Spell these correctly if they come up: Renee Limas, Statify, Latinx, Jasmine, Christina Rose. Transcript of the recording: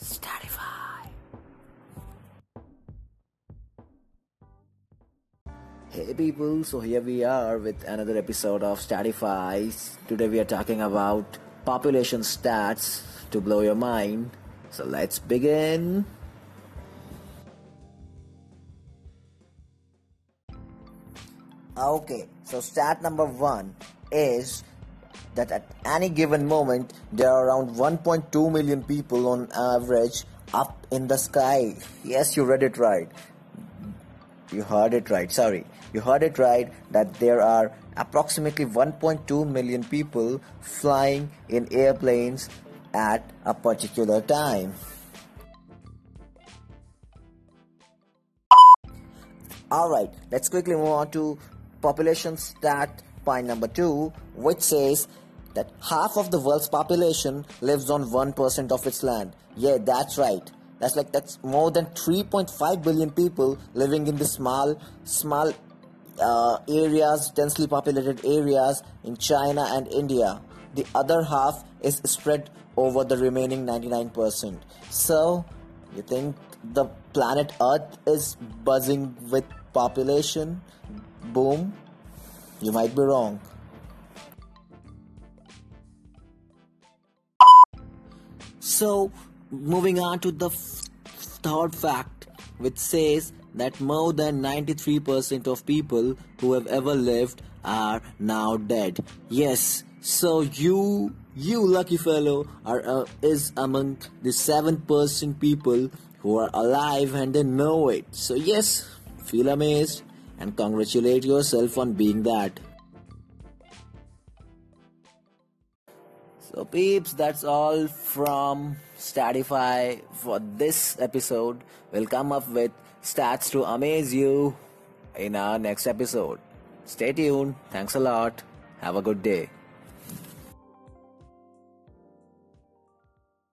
Statify. Hey people, so here we are with another episode of Statify. Today we are talking about population stats to blow your mind. So let's begin. Okay, so stat number 1 is that at any given moment there are around 1.2 million people on average up in the sky. Yes, you read it right. You heard it right, sorry. You heard it right, that there are approximately 1.2 million people flying in airplanes at a particular time. Alright, let's quickly move on to population stat point number 2, which says that half of the world's population lives on 1% of its land. Yeah, that's right. That's more than 3.5 billion people living in the small areas, densely populated areas in China and India. The other half is spread over the remaining 99%. So, you think the planet Earth is buzzing with population? Boom. You might be wrong. So, moving on to the third fact, which says that more than 93% of people who have ever lived are now dead. Yes, so you lucky fellow are is among the 7% people who are alive and they know it. So yes, feel amazed and congratulate yourself on being that. So peeps, that's all from Statify for this episode. We'll come up with stats to amaze you in our next episode. Stay tuned. Thanks a lot. Have a good day.